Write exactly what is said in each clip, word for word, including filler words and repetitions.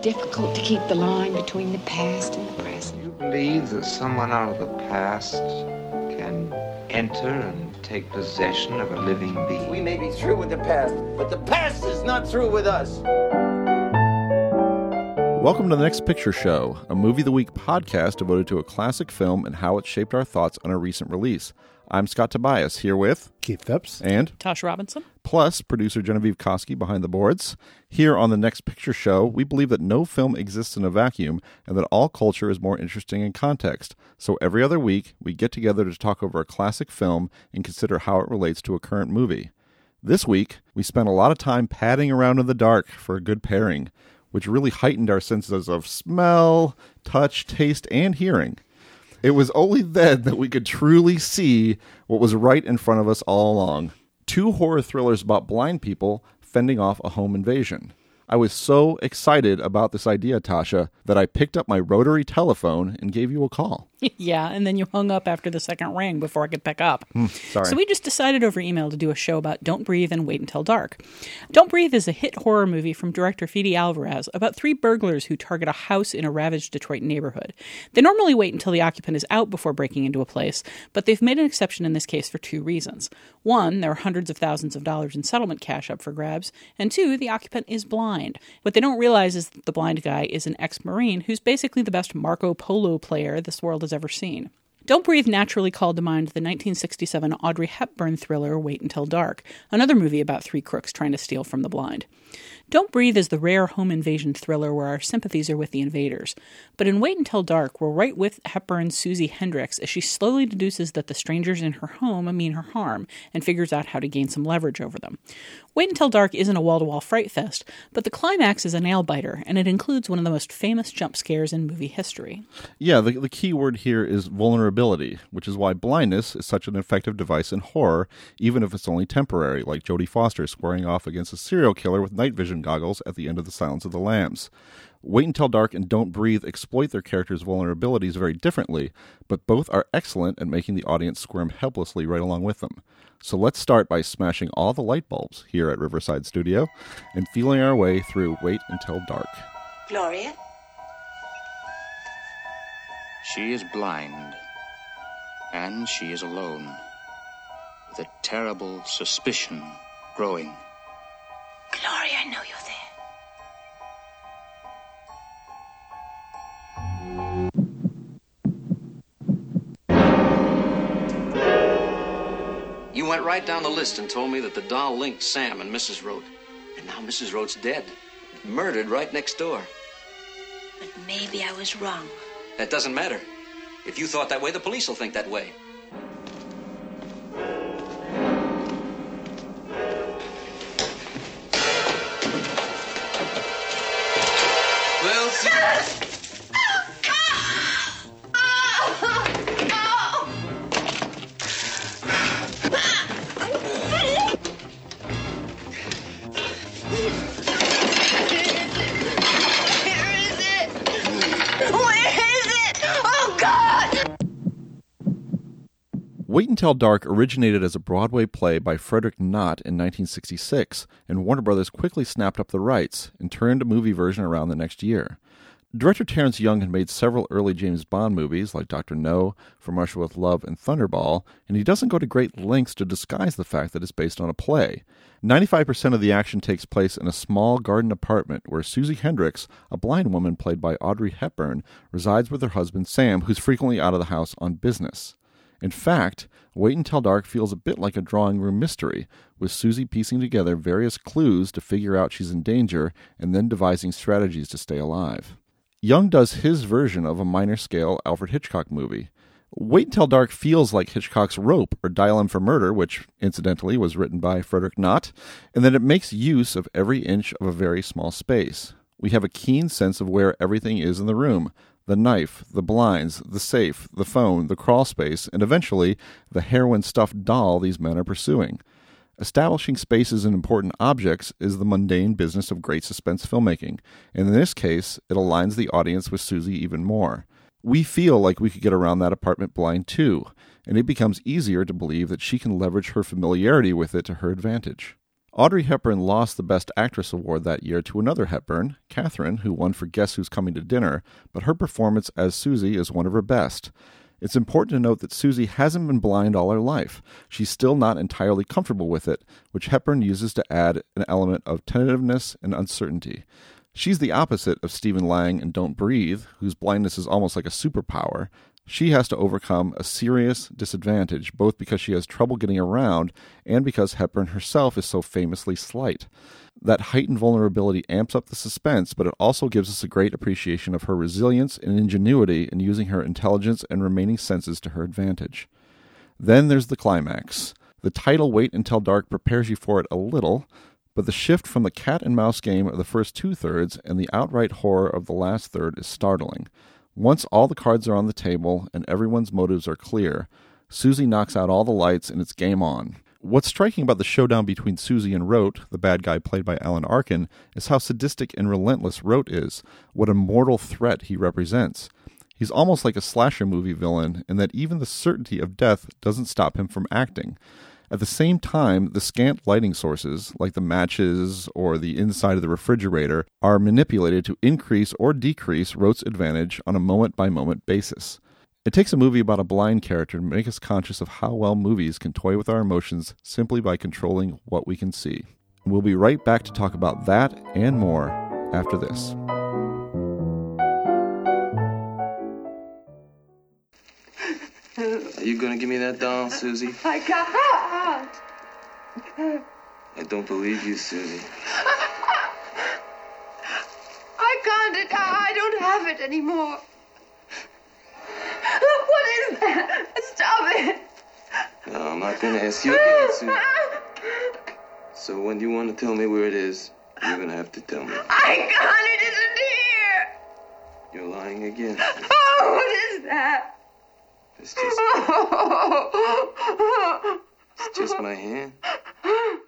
Difficult to keep the line between the past and the present. You believe that someone out of the past can enter and take possession of a living being? We may be through with the past, but the past is not through with us. Welcome to The Next Picture Show, a Movie of the Week podcast devoted to a classic film and how it shaped our thoughts on a recent release. I'm Scott Tobias, here with Keith Phipps and Tosh Robinson, plus producer Genevieve Koski behind the boards. Here on The Next Picture Show, we believe that no film exists in a vacuum and that all culture is more interesting in context. So every other week, we get together to talk over a classic film and consider how it relates to a current movie. This week, we spent a lot of time padding around in the dark for a good pairing, which really heightened our senses of smell, touch, taste, and hearing. It was only then that we could truly see what was right in front of us all along. Two horror thrillers about blind people fending off a home invasion. I was so excited about this idea, Tasha, that I picked up my rotary telephone and gave you a call. Yeah, and then you hung up after the second ring before I could pick up. Mm, sorry. So we just decided over email to do a show about Don't Breathe and Wait Until Dark. Don't Breathe is a hit horror movie from director Fede Alvarez about three burglars who target a house in a ravaged Detroit neighborhood. They normally wait until the occupant is out before breaking into a place, but they've made an exception in this case for two reasons. One, there are hundreds of thousands of dollars in settlement cash up for grabs, and two, the occupant is blind. What they don't realize is that the blind guy is an ex-Marine who's basically the best Marco Polo player this world has ever seen. Don't Breathe naturally called to mind the nineteen sixty-seven Audrey Hepburn thriller Wait Until Dark, another movie about three crooks trying to steal from the blind. Don't Breathe is the rare home invasion thriller where our sympathies are with the invaders. But in Wait Until Dark, we're right with Hepburn's Susie Hendrix as she slowly deduces that the strangers in her home mean her harm and figures out how to gain some leverage over them. Wait Until Dark isn't a wall-to-wall fright fest, but the climax is a nail-biter, and it includes one of the most famous jump scares in movie history. Yeah, the, the key word here is vulnerability, which is why blindness is such an effective device in horror, even if it's only temporary, like Jodie Foster squaring off against a serial killer with night vision goggles at the end of The Silence of the Lambs. Wait Until Dark and Don't Breathe exploit their characters' vulnerabilities very differently, but both are excellent at making the audience squirm helplessly right along with them. So let's start by smashing all the light bulbs here at Riverside Studio and feeling our way through Wait Until Dark. Gloria? She is blind. And she is alone, with a terrible suspicion growing. Gloria, I know you're there. You went right down the list and told me that the doll linked Sam and Missus Rote. And now Missus Rote's dead, murdered right next door. But maybe I was wrong. That doesn't matter. If you thought that way, the police will think that way. We'll see. Wait Until Dark originated as a Broadway play by Frederick Knott in nineteen sixty-six, and Warner Brothers quickly snapped up the rights and turned a movie version around the next year. Director Terrence Young had made several early James Bond movies like Doctor No, From Russia with Love, and Thunderball, and he doesn't go to great lengths to disguise the fact that it's based on a play. ninety-five percent of the action takes place in a small garden apartment where Susie Hendrix, a blind woman played by Audrey Hepburn, resides with her husband Sam, who's frequently out of the house on business. In fact, Wait Until Dark feels a bit like a drawing room mystery, with Susie piecing together various clues to figure out she's in danger and then devising strategies to stay alive. Young does his version of a minor-scale Alfred Hitchcock movie, Wait Until Dark feels like Hitchcock's Rope or Dial M for Murder, which incidentally was written by Frederick Knott, and that it makes use of every inch of a very small space. We have a keen sense of where everything is in the room: the knife, the blinds, the safe, the phone, the crawl space, and eventually the heroin-stuffed doll these men are pursuing. Establishing spaces and important objects is the mundane business of great suspense filmmaking, and in this case, it aligns the audience with Susie even more. We feel like we could get around that apartment blind too, and it becomes easier to believe that she can leverage her familiarity with it to her advantage. Audrey Hepburn lost the Best Actress award that year to another Hepburn, Katharine, who won for Guess Who's Coming to Dinner, but her performance as Susie is one of her best. It's important to note that Susie hasn't been blind all her life. She's still not entirely comfortable with it, which Hepburn uses to add an element of tentativeness and uncertainty. She's the opposite of Stephen Lang in Don't Breathe, whose blindness is almost like a superpower. She has to overcome a serious disadvantage, both because she has trouble getting around and because Hepburn herself is so famously slight. That heightened vulnerability amps up the suspense, but it also gives us a great appreciation of her resilience and ingenuity in using her intelligence and remaining senses to her advantage. Then there's the climax. The title Wait Until Dark prepares you for it a little, but the shift from the cat-and-mouse game of the first two-thirds and the outright horror of the last third is startling. Once all the cards are on the table and everyone's motives are clear, Susie knocks out all the lights and it's game on. What's striking about the showdown between Susie and Rote, the bad guy played by Alan Arkin, is how sadistic and relentless Rote is, what a mortal threat he represents. He's almost like a slasher movie villain in that even the certainty of death doesn't stop him from acting. At the same time, the scant lighting sources, like the matches or the inside of the refrigerator, are manipulated to increase or decrease Rote's advantage on a moment-by-moment basis. It takes a movie about a blind character to make us conscious of how well movies can toy with our emotions simply by controlling what we can see. And we'll be right back to talk about that and more after this. Are you going to give me that doll, Susie? I can't. I don't believe you, Susie. I can't. I don't have it anymore. What is that? Stop it. No, I'm not going to ask you again, Susie. So when you want to tell me where it is, you're going to have to tell me. I can't. It isn't here. You're lying again. Oh, what is that? It's just, it's just my hand.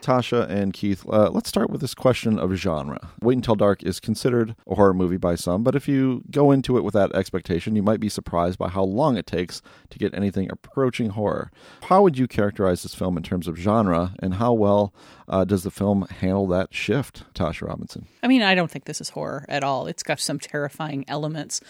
Tasha and Keith, uh, let's start with this question of genre. Wait Until Dark is considered a horror movie by some, but if you go into it with that expectation, you might be surprised by how long it takes to get anything approaching horror. How would you characterize this film in terms of genre, and how well uh, does the film handle that shift, Tasha Robinson? I mean, I don't think this is horror at all. It's got some terrifying elements.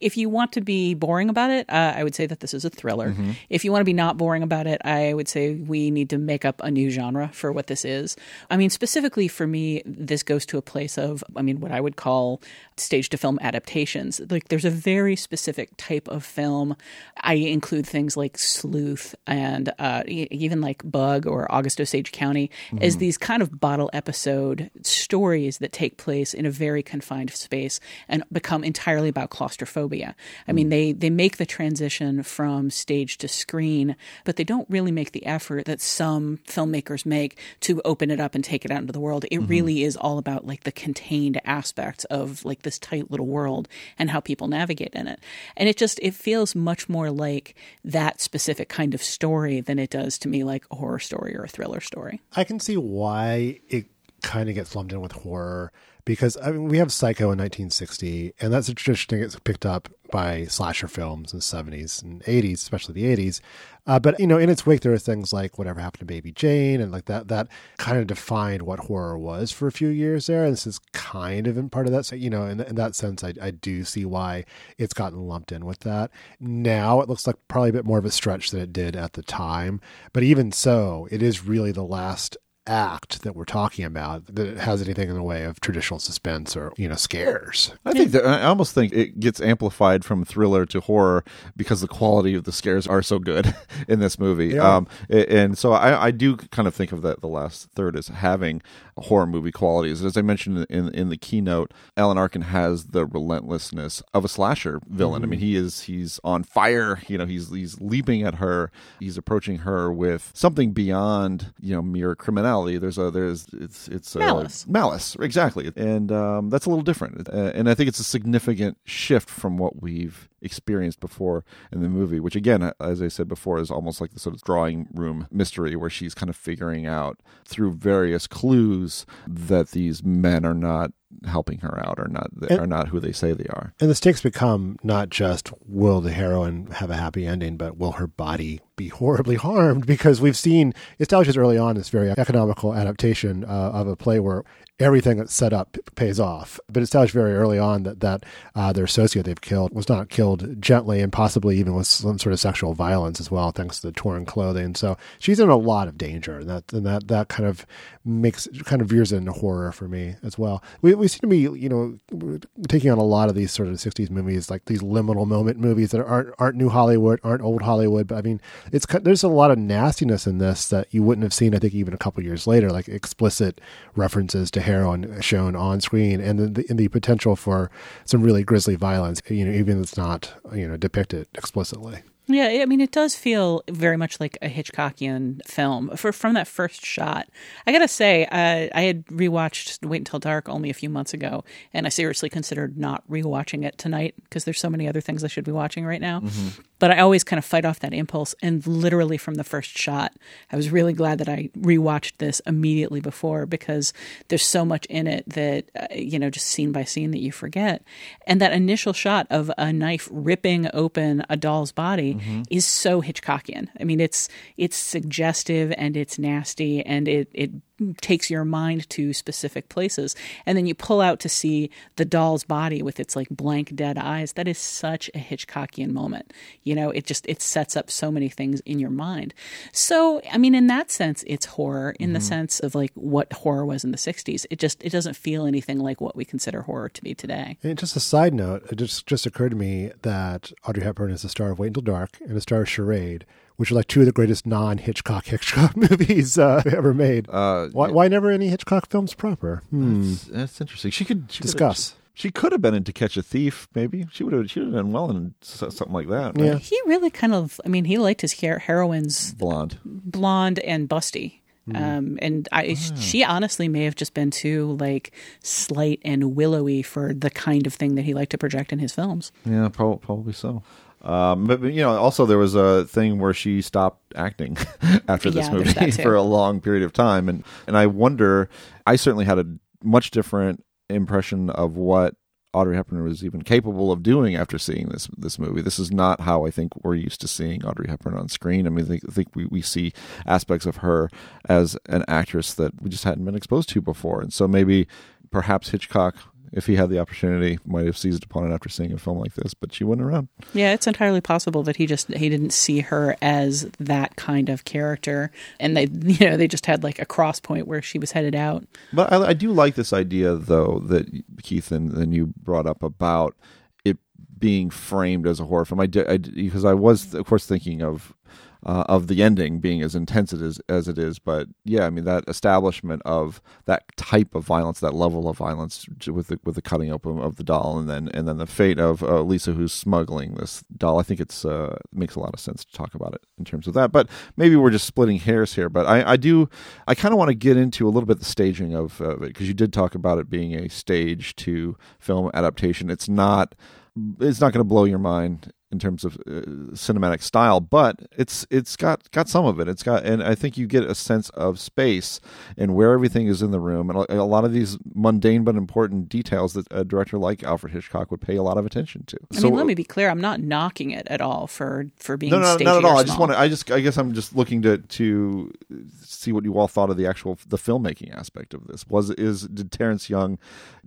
If you want to be boring about it, uh, I would say that this is a thriller. Mm-hmm. If you want to be not boring about it, I would say we need to make up a new genre for what this is. I mean, specifically for me, this goes to a place of, I mean, what I would call stage to film adaptations. Like, there's a very specific type of film. I include things like Sleuth and uh, even like Bug or August Osage County mm. as these kind of bottle episode stories that take place in a very confined space and become entirely about claustrophobia. I mm. mean, they, they make the transition from stage to screen, but they don't really make the effort that some filmmakers make to to open it up and take it out into the world. It mm-hmm. really is all about like the contained aspects of like this tight little world and how people navigate in it. And it just, it feels much more like that specific kind of story than it does to me like a horror story or a thriller story. I can see why it kind of gets lumped in with horror because, I mean, we have Psycho in nineteen sixty, and that's a tradition that gets picked up by slasher films in the seventies and eighties, especially the eighties. Uh, but, you know, in its wake, there are things like Whatever Happened to Baby Jane and like that, that kind of defined what horror was for a few years there. And this is kind of in part of that. So, you know, in, in that sense, I, I do see why it's gotten lumped in with that. Now it looks like probably a bit more of a stretch than it did at the time. But even so, it is really the last act that we're talking about that has anything in the way of traditional suspense or, you know, scares. I think that I almost think it gets amplified from thriller to horror because the quality of the scares are so good in this movie. Yeah. Um, and so I, I do kind of think of that the last third as having horror movie qualities. As I mentioned in in the keynote, Alan Arkin has the relentlessness of a slasher villain. Mm. I mean, he is he's on fire. You know, he's he's leaping at her. He's approaching her with something beyond, you know, mere criminality. There's a there's it's it's malice, a, malice exactly, and um, that's a little different. Uh, and I think it's a significant shift from what we've experienced before in the movie, which again, as I said before, is almost like the sort of drawing room mystery where she's kind of figuring out through various clues that these men are not helping her out, or not and, are not who they say they are. And the stakes become not just will the heroine have a happy ending, but will her body be horribly harmed? Because we've seen, it establishes early on this very economical adaptation uh, of a play where everything that's set up pays off. But it's established very early on that, that uh, their associate they've killed was not killed gently, and possibly even with some sort of sexual violence as well, thanks to the torn clothing. So she's in a lot of danger, and that and that, that kind of makes kind of veers into horror for me as well. We we seem to be, you know, taking on a lot of these sort of sixties movies, like these liminal moment movies that aren't aren't new Hollywood, aren't old Hollywood. But I mean, it's there's a lot of nastiness in this that you wouldn't have seen, I think, even a couple years later, like explicit references to heroin shown on screen, and the, and the potential for some really grisly violence, you know, even if it's not, you know, depicted explicitly. Yeah, I mean, it does feel very much like a Hitchcockian film for, from that first shot. I gotta say, uh, I had rewatched Wait Until Dark only a few months ago, and I seriously considered not rewatching it tonight because there's so many other things I should be watching right now. Mm-hmm. But I always kind of fight off that impulse, and literally from the first shot, I was really glad that I rewatched this immediately before, because there's so much in it that, uh, you know, just scene by scene that you forget. And that initial shot of a knife ripping open a doll's body, mm-hmm. is so Hitchcockian. I mean, it's it's suggestive, and it's nasty, and it it takes your mind to specific places. And then you pull out to see the doll's body with its like blank dead eyes. That is such a Hitchcockian moment. You know, it just, it sets up so many things in your mind. So, I mean, in that sense, it's horror in mm-hmm. the sense of like what horror was in the sixties. It just, it doesn't feel anything like what we consider horror to be today. And just a side note, it just, just occurred to me that Audrey Hepburn is the star of Wait Until Dark and the star of Charade, which are like two of the greatest non-Hitchcock Hitchcock movies uh, ever made. Uh, why, yeah. why never any Hitchcock films proper? Hmm. That's, that's interesting. She could she discuss. She could have been in To Catch a Thief, maybe. She would have, she would have done well in something like that. Right? Yeah. He really kind of, I mean, he liked his her- heroines. Blonde. Blonde and busty. Um, and I, wow. she honestly may have just been too like slight and willowy for the kind of thing that he liked to project in his films. Yeah, pro- probably so. Um, but, you know, also there was a thing where she stopped acting after this yeah, movie for a long period of time. And, and I wonder, I certainly had a much different impression of what Audrey Hepburn was even capable of doing after seeing this this movie. This is not how I think we're used to seeing Audrey Hepburn on screen. I mean, I think, I think we, we see aspects of her as an actress that we just hadn't been exposed to before. And so maybe, perhaps Hitchcock, if he had the opportunity, might have seized upon it after seeing a film like this, but she went around. Yeah, it's entirely possible that he just he didn't see her as that kind of character, and they you know they just had like a cross point where she was headed out. But I, I do like this idea, though, that Keith and, and you brought up about it being framed as a horror film. I did, I did, because I was, of course, thinking of. Uh, of the ending being as intense it is, as it is. But yeah, I mean, that establishment of that type of violence, that level of violence with the, with the cutting open of the doll, and then and then the fate of uh, Lisa, who's smuggling this doll, I think it's uh, makes a lot of sense to talk about it in terms of that. But maybe we're just splitting hairs here. But I, I do, I kind of want to get into a little bit the staging of, of it, because you did talk about it being a stage to film adaptation. It's not, it's not going to blow your mind in terms of uh, cinematic style, but it's it's got got some of it. It's got, and I think you get a sense of space and where everything is in the room, and a, a lot of these mundane but important details that a director like Alfred Hitchcock would pay a lot of attention to. I so, mean, let me be clear. I'm not knocking it at all for for being no, no, stagey. No, not at all. I just want to. I just. I guess I'm just looking to to see what you all thought of the actual the filmmaking aspect of this. Was is did Terrence Young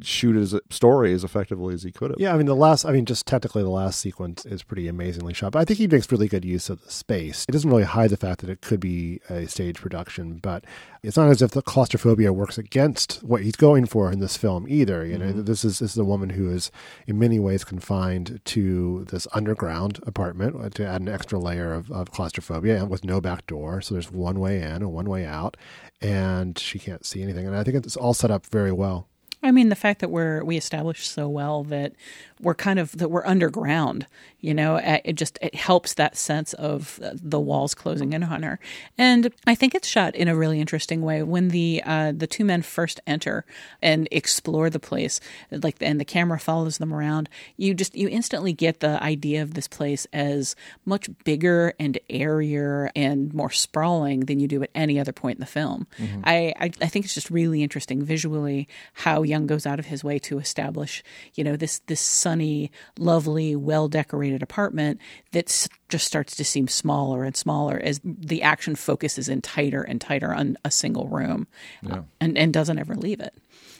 shoot his story as effectively as he could have? Yeah, I mean the last. I mean, just technically, the last sequence is pretty pretty amazingly shot. But I think he makes really good use of the space. It doesn't really hide the fact that it could be a stage production, but it's not as if the claustrophobia works against what he's going for in this film either. You know, mm-hmm. this is this is a woman who is in many ways confined to this underground apartment to add an extra layer of, of claustrophobia and with no back door. So there's one way in and one way out, and she can't see anything. And I think it's all set up very well. I mean, the fact that we're we establish so well that we're kind of that we're underground, you know, it just it helps that sense of the walls closing in on her. And I think it's shot in a really interesting way when the uh, the two men first enter and explore the place, like and the camera follows them around. You just you instantly get the idea of this place as much bigger and airier and more sprawling than you do at any other point in the film. Mm-hmm. I, I I think it's just really interesting visually how Young goes out of his way to establish, you know, this this sunny, lovely, well-decorated apartment that's just starts to seem smaller and smaller as the action focuses in tighter and tighter on a single room yeah. and, and doesn't ever leave it.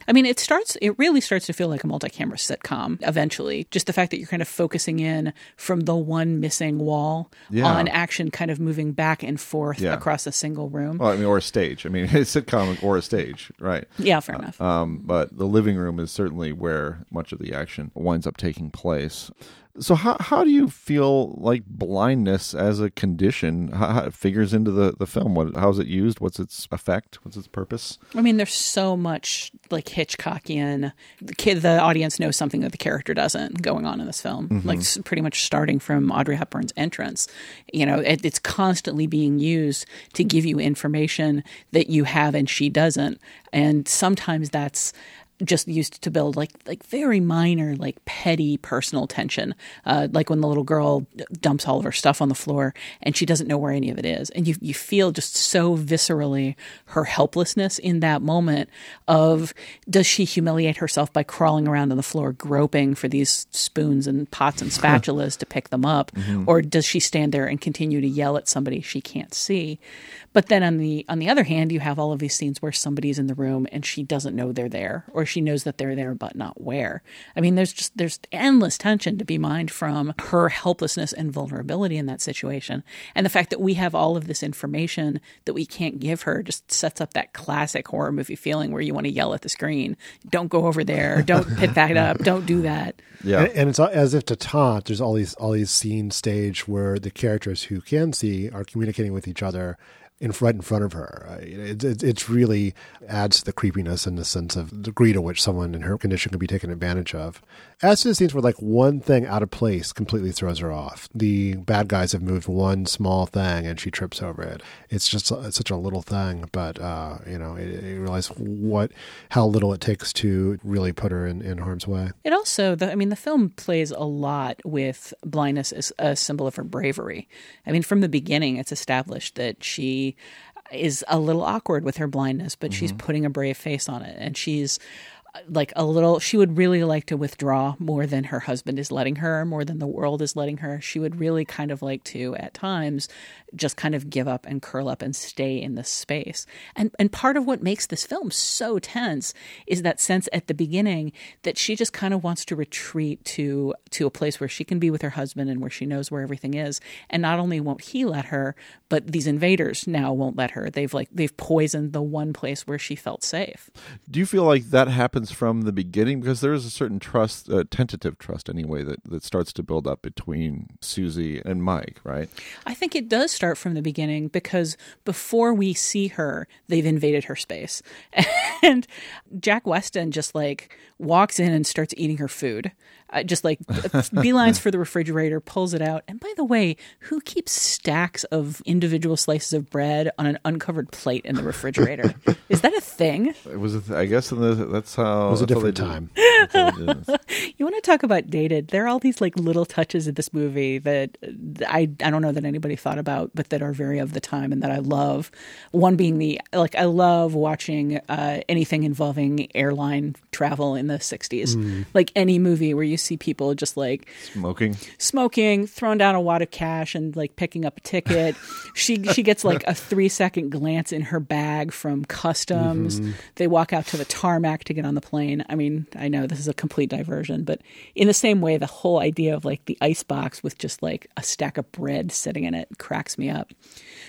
I mean, it starts, it really starts to feel like a multi-camera sitcom eventually. Just the fact that you're kind of focusing in from the one missing wall yeah. on action kind of moving back and forth yeah. across a single room. Well, I mean, or a stage. I mean, a sitcom or a stage, right? Yeah, fair uh, enough. Um, but the living room is certainly where much of the action winds up taking place. So how how do you feel like blindness as a condition how, how it figures into the, the film? What, how is it used? What's its effect? What's its purpose? I mean, there's so much like Hitchcockian, the, kid, the audience knows something that the character doesn't going on in this film. Mm-hmm. Like pretty much starting from Audrey Hepburn's entrance. You know, it, it's constantly being used to give you information that you have and she doesn't. And sometimes that's just used to build like like very minor, like petty personal tension. Uh, like when the little girl dumps all of her stuff on the floor and she doesn't know where any of it is. And you you feel just so viscerally her helplessness in that moment of does she humiliate herself by crawling around on the floor groping for these spoons and pots and spatulas to pick them up? Mm-hmm. Or does she stand there and continue to yell at somebody she can't see? But then on the on the other hand, you have all of these scenes where somebody's in the room and she doesn't know they're there, or she knows that they're there but not where. I mean, there's just there's endless tension to be mined from her helplessness and vulnerability in that situation. And the fact that we have all of this information that we can't give her just sets up that classic horror movie feeling where you want to yell at the screen, don't go over there, don't pick that up, don't do that. Yeah, and, and it's as if to taunt, there's all these all these scenes staged where the characters who can see are communicating with each other in front in front of her. It, it, it really adds to the creepiness and the sense of the degree to which someone in her condition can be taken advantage of. As to the scenes where like one thing out of place completely throws her off. The bad guys have moved one small thing and she trips over it. It's just it's such a little thing, but uh, you know, you realize what how little it takes to really put her in, in harm's way. It also, the, I mean, the film plays a lot with blindness as a symbol of her bravery. I mean, from the beginning, it's established that she is a little awkward with her blindness, but mm-hmm. she's putting a brave face on it. And she's like a little, she would really like to withdraw more than her husband is letting her, more than the world is letting her. She would really kind of like to, at times, just kind of give up and curl up and stay in this space. And and part of what makes this film so tense is that sense at the beginning that she just kind of wants to retreat to to a place where she can be with her husband and where she knows where everything is. And not only won't he let her, but these invaders now won't let her. They've like they've poisoned the one place where she felt safe. Do you feel like that happens from the beginning? Because there is a certain trust, uh, tentative trust anyway, that, that starts to build up between Susie and Mike, right? I think it does start from the beginning because before we see her, they've invaded her space. And Jack Weston just like walks in and starts eating her food. Uh, just like beelines for the refrigerator, pulls it out. And by the way, who keeps stacks of individual slices of bread on an uncovered plate in the refrigerator? Is that a thing? It was, a th- I guess, in the, that's how. It was a different time. You want to talk about dated? There are all these like little touches of this movie that I I don't know that anybody thought about, but that are very of the time and that I love. One being the like I love watching uh, anything involving airline travel in the sixties, mm. like any movie where you see people just like smoking, smoking, throwing down a wad of cash and like picking up a ticket. she she gets like a three second glance in her bag from customs. Mm-hmm. They walk out to the tarmac to get on the plane. I mean, I know this is a complete diversion, but in the same way, the whole idea of like the icebox with just like a stack of bread sitting in it cracks me up.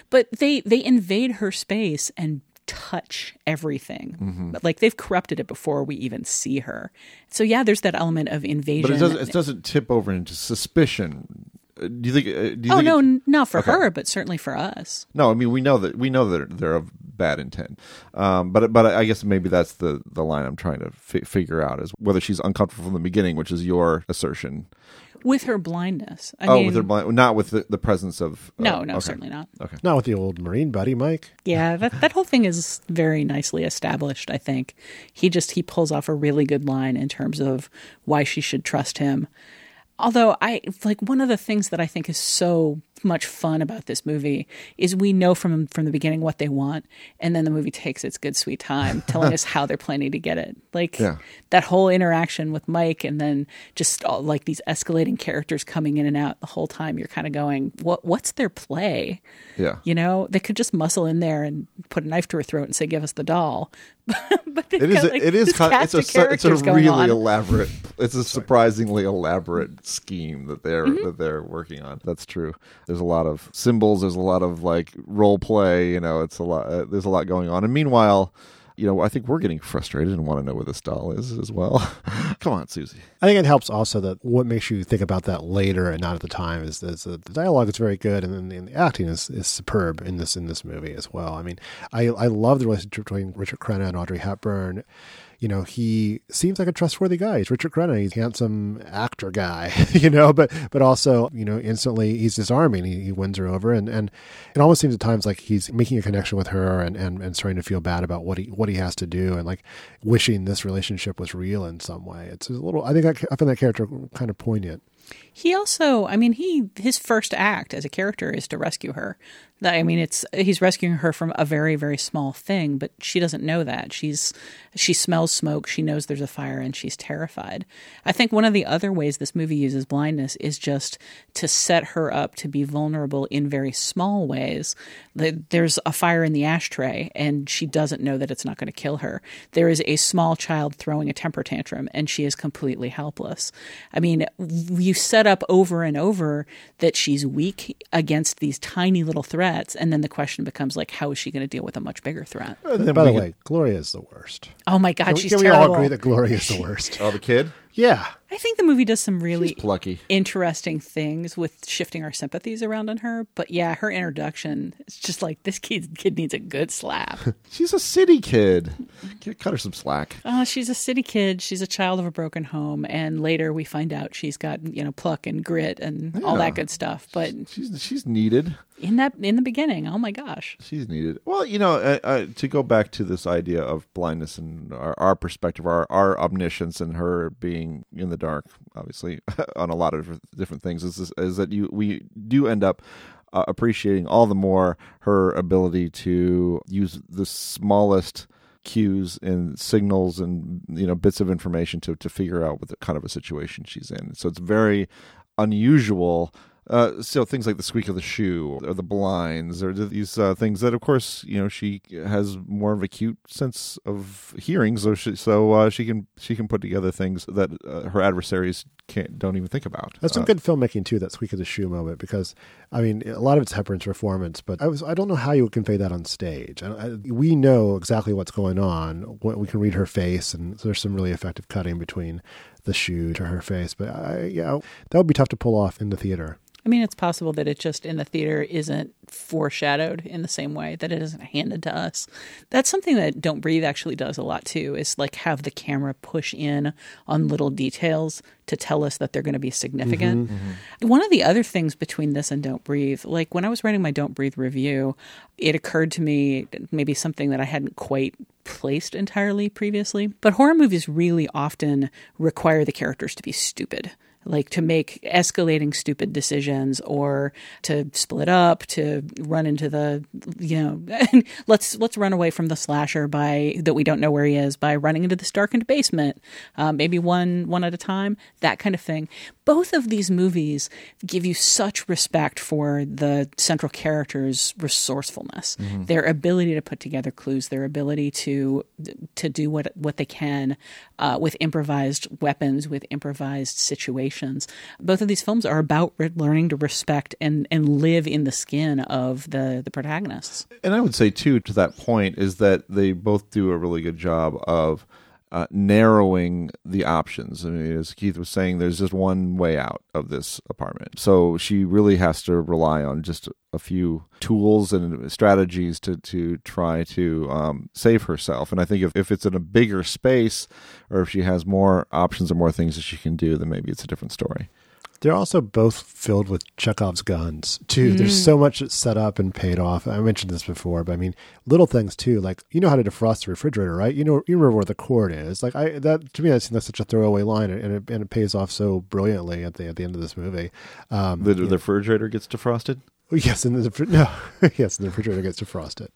But they, they invade her space and touch everything. Mm-hmm. But like they've corrupted it before we even see her. So yeah, there's that element of invasion. But it doesn't, it doesn't tip over into suspicion. Do you think? Do you oh think no, n- not for okay. her, but certainly for us. No, I mean we know that we know that they're, they're of bad intent, um, but but I guess maybe that's the, the line I'm trying to fi- figure out is whether she's uncomfortable from the beginning, which is your assertion, with her blindness. I oh, mean, with her blind, not with the, the presence of uh, no, no, okay. certainly not. Okay, not with the old Marine buddy, Mike. Yeah, that that whole thing is very nicely established. I think he just he pulls off a really good line in terms of why she should trust him. Although I like one of the things that I think is so much fun about this movie is we know from from the beginning what they want, and then the movie takes its good sweet time telling us how they're planning to get it. Like yeah. that whole interaction with Mike, and then just all, like these escalating characters coming in and out the whole time. You're kind of going, what what's their play? Yeah, you know, they could just muscle in there and put a knife to her throat and say, "Give us the doll." But it is, got, like, it is kind of, it's, a, it's a really on. elaborate. It's a surprisingly elaborate scheme that they're mm-hmm. that they're working on. That's true. There's a lot of symbols. There's a lot of like role play. You know, it's a lot. Uh, there's a lot going on. And meanwhile, you know, I think we're getting frustrated and want to know where this doll is as well. Come on, Susie. I think it helps also that what makes you think about that later and not at the time is, is the, the dialogue is very good, and then the, and the acting is, is superb in this in this movie as well. I mean, I, I love the relationship between Richard Crenna and Audrey Hepburn. You know, he seems like a trustworthy guy. He's Richard Crenna. He's a handsome actor guy, you know, but but also, you know, instantly he's disarming. He, he wins her over. And, and it almost seems at times like he's making a connection with her and, and, and starting to feel bad about what he what he has to do and like wishing this relationship was real in some way. It's a little, I think I, I find that character kind of poignant. He also, I mean, he his first act as a character is to rescue her. I mean, it's he's rescuing her from a very, very small thing, but she doesn't know that. She's she smells smoke, she knows there's a fire, and she's terrified. I think one of the other ways this movie uses blindness is just to set her up to be vulnerable in very small ways. There's a fire in the ashtray, and she doesn't know that it's not going to kill her. There is a small child throwing a temper tantrum, and she is completely helpless. I mean, you set up over and over that she's weak against these tiny little threats. And then the question becomes, like, how is she going to deal with a much bigger threat? And then, by the way, can... Gloria is the worst. Oh, my God, can we, she's can terrible. Can we all agree that Gloria is the worst? Oh, the kid? Yeah. I think the movie does some really interesting things with shifting our sympathies around on her. But, yeah, her introduction, it's just like, this kid, kid needs a good slap. She's a city kid. Cut her some slack. Uh, she's a city kid. She's a child of a broken home. And later we find out she's got, you know, pluck and grit and yeah. all that good stuff. But she's, she's, she's needed. In that in the beginning, oh my gosh. She's needed. Well, you know, uh, uh, to go back to this idea of blindness and our, our perspective, our, our omniscience and her being in the dark, obviously, on a lot of different things, is, is that you we do end up uh, appreciating all the more her ability to use the smallest cues and signals and, you know, bits of information to, to figure out what the kind of a situation she's in. So it's very unusual. Uh, so things like the squeak of the shoe or the blinds or these uh, things that, of course, you know, she has more of an acute sense of hearing, so she, so uh, she can she can put together things that uh, her adversaries can't don't even think about. That's some uh, good filmmaking too, that squeak of the shoe moment, because I mean a lot of it's Hepburn's performance, but I was I don't know how you would convey that on stage. I, I, we know exactly what's going on. What, we can read her face, and there's some really effective cutting between the shoe to her face, but I, you know, that would be tough to pull off in the theater. I mean, it's possible that it just in the theater isn't foreshadowed in the same way that it isn't handed to us. That's something that Don't Breathe actually does a lot too, is like have the camera push in on little details to tell us that they're going to be significant. Mm-hmm, mm-hmm. One of the other things between this and Don't Breathe, like when I was writing my Don't Breathe review, it occurred to me maybe something that I hadn't quite placed entirely previously, but horror movies really often require the characters to be stupid. like to make escalating stupid decisions or to split up, to run into the, you know, let's let's run away from the slasher by that we don't know where he is by running into this darkened basement, uh, maybe one one at a time, that kind of thing. Both of these movies give you such respect for the central character's resourcefulness, mm-hmm. their ability to put together clues, their ability to to do what what they can uh, with improvised weapons, with improvised situations. Both of these films are about re- learning to respect and, and live in the skin of the, the protagonists. And I would say, too, to that point, is that they both do a really good job of Uh, narrowing the options. I mean, as Keith was saying, there's just one way out of this apartment. So she really has to rely on just a few tools and strategies to, to try to um, save herself. And I think if, if it's in a bigger space or if she has more options or more things that she can do, then maybe it's a different story. They're also both filled with Chekhov's guns, too. Mm. There's so much that's set up and paid off. I mentioned this before, but I mean, little things, too. Like, you know how to defrost the refrigerator, right? You know, you remember where the cord is. Like, I that to me, that seems like such a throwaway line, and it, and it pays off so brilliantly at the at the end of this movie. Um, the, the yeah. refrigerator gets defrosted? Yes, and the no, yes, the refrigerator gets defrosted.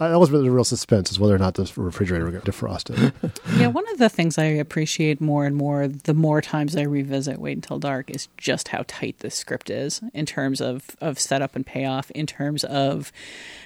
I always remember the real suspense is whether or not the refrigerator gets defrosted. Yeah, one of the things I appreciate more and more the more times I revisit Wait Until Dark is just how tight this script is in terms of, of setup and payoff, in terms of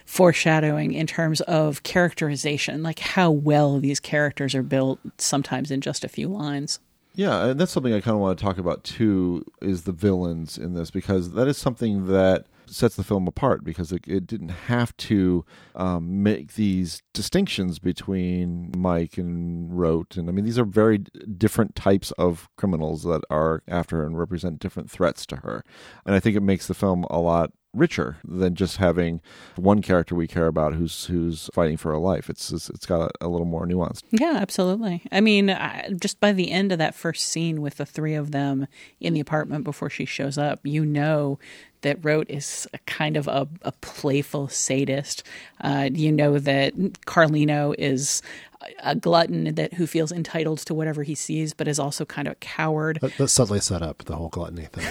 foreshadowing, in terms of characterization, like how well these characters are built sometimes in just a few lines. Yeah, and that's something I kind of want to talk about, too, is the villains in this, because that is something that sets the film apart, because it, it didn't have to um, make these distinctions between Mike and Rote. And I mean, these are very different types of criminals that are after her and represent different threats to her. And I think it makes the film a lot richer than just having one character we care about who's who's fighting for a life. It's it's, it's got a, a little more nuance. Yeah, absolutely. I mean, I, just by the end of that first scene with the three of them in the apartment before she shows up, you know that Rote is a kind of a, a playful sadist. Uh, you know that Carlino is a glutton that who feels entitled to whatever he sees, but is also kind of a coward. That, that suddenly set up the whole gluttony thing.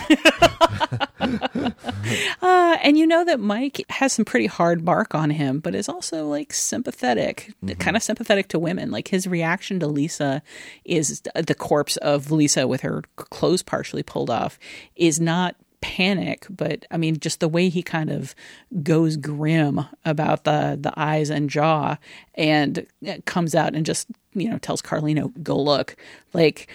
uh, and you know that Mike has some pretty hard bark on him, but is also like sympathetic, mm-hmm. kind of sympathetic to women. Like his reaction to Lisa is the corpse of Lisa with her clothes partially pulled off is not panic, but I mean, just the way he kind of goes grim about the, the eyes and jaw and comes out and just, you know, tells Carlino, go look. Like...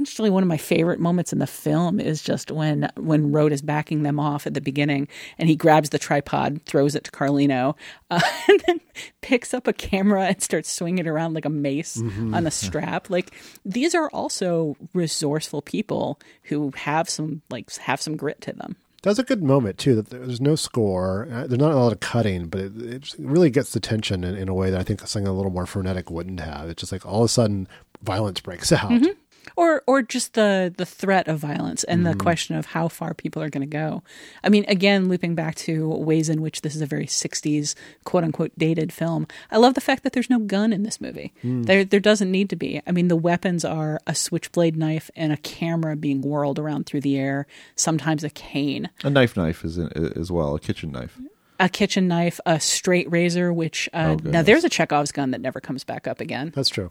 Actually, one of my favorite moments in the film is just when when Rote is backing them off at the beginning and he grabs the tripod, throws it to Carlino, uh, and then picks up a camera and starts swinging it around like a mace mm-hmm. on a strap. Like, these are also resourceful people who have some like have some grit to them. That's a good moment, too, that there's no score. There's not a lot of cutting, but it, it really gets the tension in, in a way that I think something a little more frenetic wouldn't have. It's just like all of a sudden violence breaks out. Mm-hmm. Or or just the, the threat of violence and the mm-hmm. question of how far people are going to go. I mean, again, looping back to ways in which this is a very sixties, quote-unquote, dated film. I love the fact that there's no gun in this movie. Mm. There there doesn't need to be. I mean, the weapons are a switchblade knife and a camera being whirled around through the air, sometimes a cane. A knife knife is in, as well, a kitchen knife. A kitchen knife, a straight razor, which uh, oh, now there's a Chekhov's gun that never comes back up again. That's true.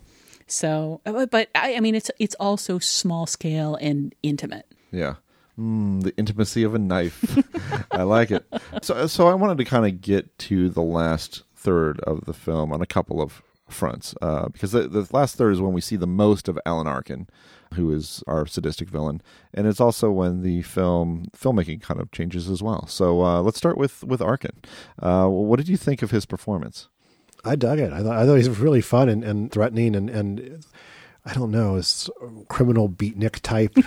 So, but I, I mean, it's it's also small scale and intimate. Yeah. Mm, the intimacy of a knife. I like it. So, so I wanted to kind of get to the last third of the film on a couple of fronts, uh, because the, the last third is when we see the most of Alan Arkin, who is our sadistic villain. And it's also when the film filmmaking kind of changes as well. So uh, let's start with, with Arkin. Uh, what did you think of his performance? I dug it. I thought I thought he was really fun and, and threatening and, and I don't know, it's criminal beatnik type.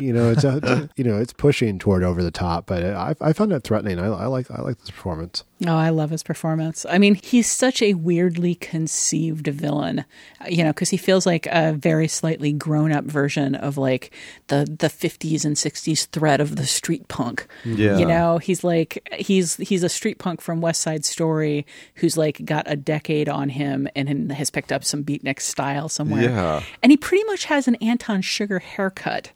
you know, it's a, you know, it's pushing toward over the top, but I I found it threatening. I, I like I like this performance. Oh, I love his performance. I mean, he's such a weirdly conceived villain, you know, because he feels like a very slightly grown-up version of like the, the fifties and sixties threat of the street punk. Yeah. You know, he's like he's he's a street punk from West Side Story who's like got a decade on him and has picked up some beatnik style somewhere. Yeah. And he pretty much has an Anton Sugar haircut.